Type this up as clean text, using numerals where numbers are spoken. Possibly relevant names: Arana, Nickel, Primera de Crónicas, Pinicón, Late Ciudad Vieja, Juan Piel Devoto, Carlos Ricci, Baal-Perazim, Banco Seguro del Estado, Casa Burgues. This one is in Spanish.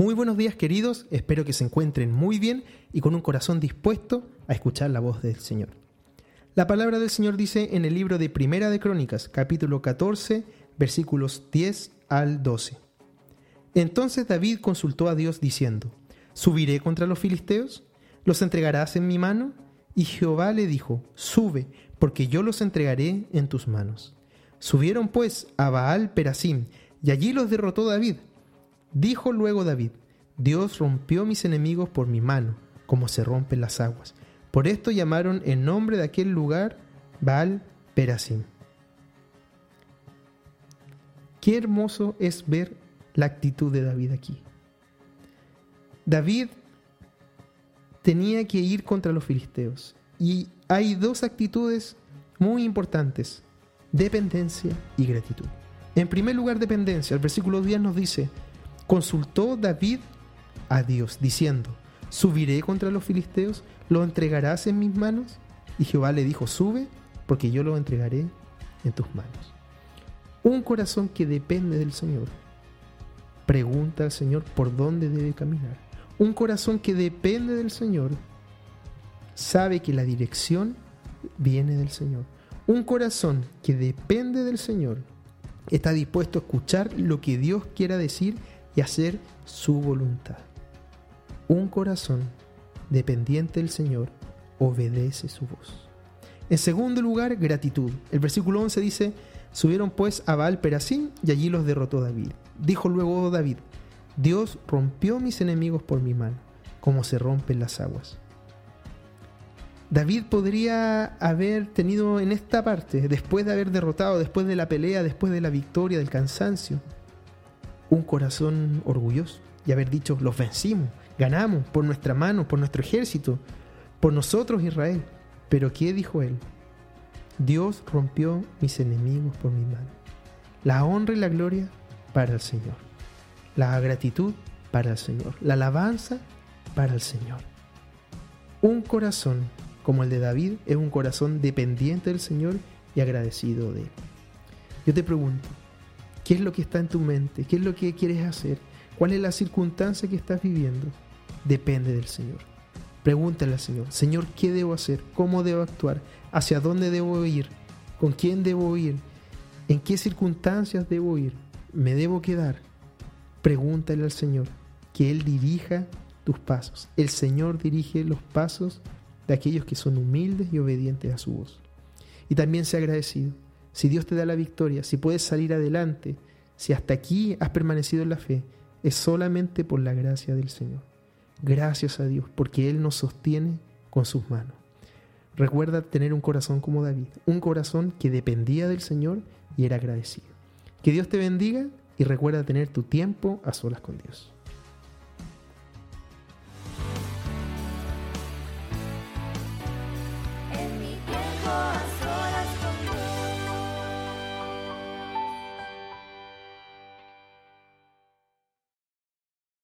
Muy buenos días, queridos, espero que se encuentren muy bien y con un corazón dispuesto a escuchar la voz del Señor. La palabra del Señor dice en el libro de Primera de Crónicas, capítulo 14, versículos 10 al 12. Entonces David consultó a Dios diciendo: ¿Subiré contra los filisteos? ¿Los entregarás en mi mano? Y Jehová le dijo: Sube, porque yo los entregaré en tus manos. Subieron pues a Baal-Perazim, y allí los derrotó David. Dijo luego David: Dios rompió mis enemigos por mi mano, como se rompen las aguas. Por esto llamaron el nombre de aquel lugar Baal-Perazim. Qué hermoso es ver la actitud de David aquí. David tenía que ir contra los filisteos. Y hay dos actitudes muy importantes: dependencia y gratitud. En primer lugar, dependencia. El versículo 10 nos dice: Consultó David a Dios diciendo: ¿Subiré contra los filisteos? ¿Lo entregarás en mis manos? Y Jehová le dijo: Sube, porque yo lo entregaré en tus manos. Un corazón que depende del Señor pregunta al Señor por dónde debe caminar. Un corazón que depende del Señor sabe que la dirección viene del Señor. Un corazón que depende del Señor está dispuesto a escuchar lo que Dios quiera decir y hacer su voluntad. Un corazón dependiente del Señor obedece su voz. En segundo lugar, gratitud. El versículo 11 dice: Subieron pues a Baal-Perazim y allí los derrotó David. Dijo luego David: Dios rompió mis enemigos por mi mano, como se rompen las aguas. David podría haber tenido en esta parte, después de haber derrotado, después de la pelea, después de la victoria, del cansancio, un corazón orgulloso y haber dicho: Los vencimos, ganamos por nuestra mano, por nuestro ejército, por nosotros Israel. Pero ¿qué dijo él? Dios rompió mis enemigos por mi mano. La honra y la gloria para el Señor. La gratitud para el Señor. La alabanza para el Señor. Un corazón como el de David es un corazón dependiente del Señor y agradecido de Él. Yo te pregunto, ¿qué es lo que está en tu mente? ¿Qué es lo que quieres hacer? ¿Cuál es la circunstancia que estás viviendo? Depende del Señor. Pregúntale al Señor: Señor, ¿qué debo hacer? ¿Cómo debo actuar? ¿Hacia dónde debo ir? ¿Con quién debo ir? ¿En qué circunstancias debo ir? ¿Me debo quedar? Pregúntale al Señor que Él dirija tus pasos. El Señor dirige los pasos de aquellos que son humildes y obedientes a su voz. Y también sea agradecido. Si Dios te da la victoria, si puedes salir adelante, si hasta aquí has permanecido en la fe, es solamente por la gracia del Señor. Gracias a Dios, porque Él nos sostiene con sus manos. Recuerda tener un corazón como David, un corazón que dependía del Señor y era agradecido. Que Dios te bendiga y recuerda tener tu tiempo a solas con Dios.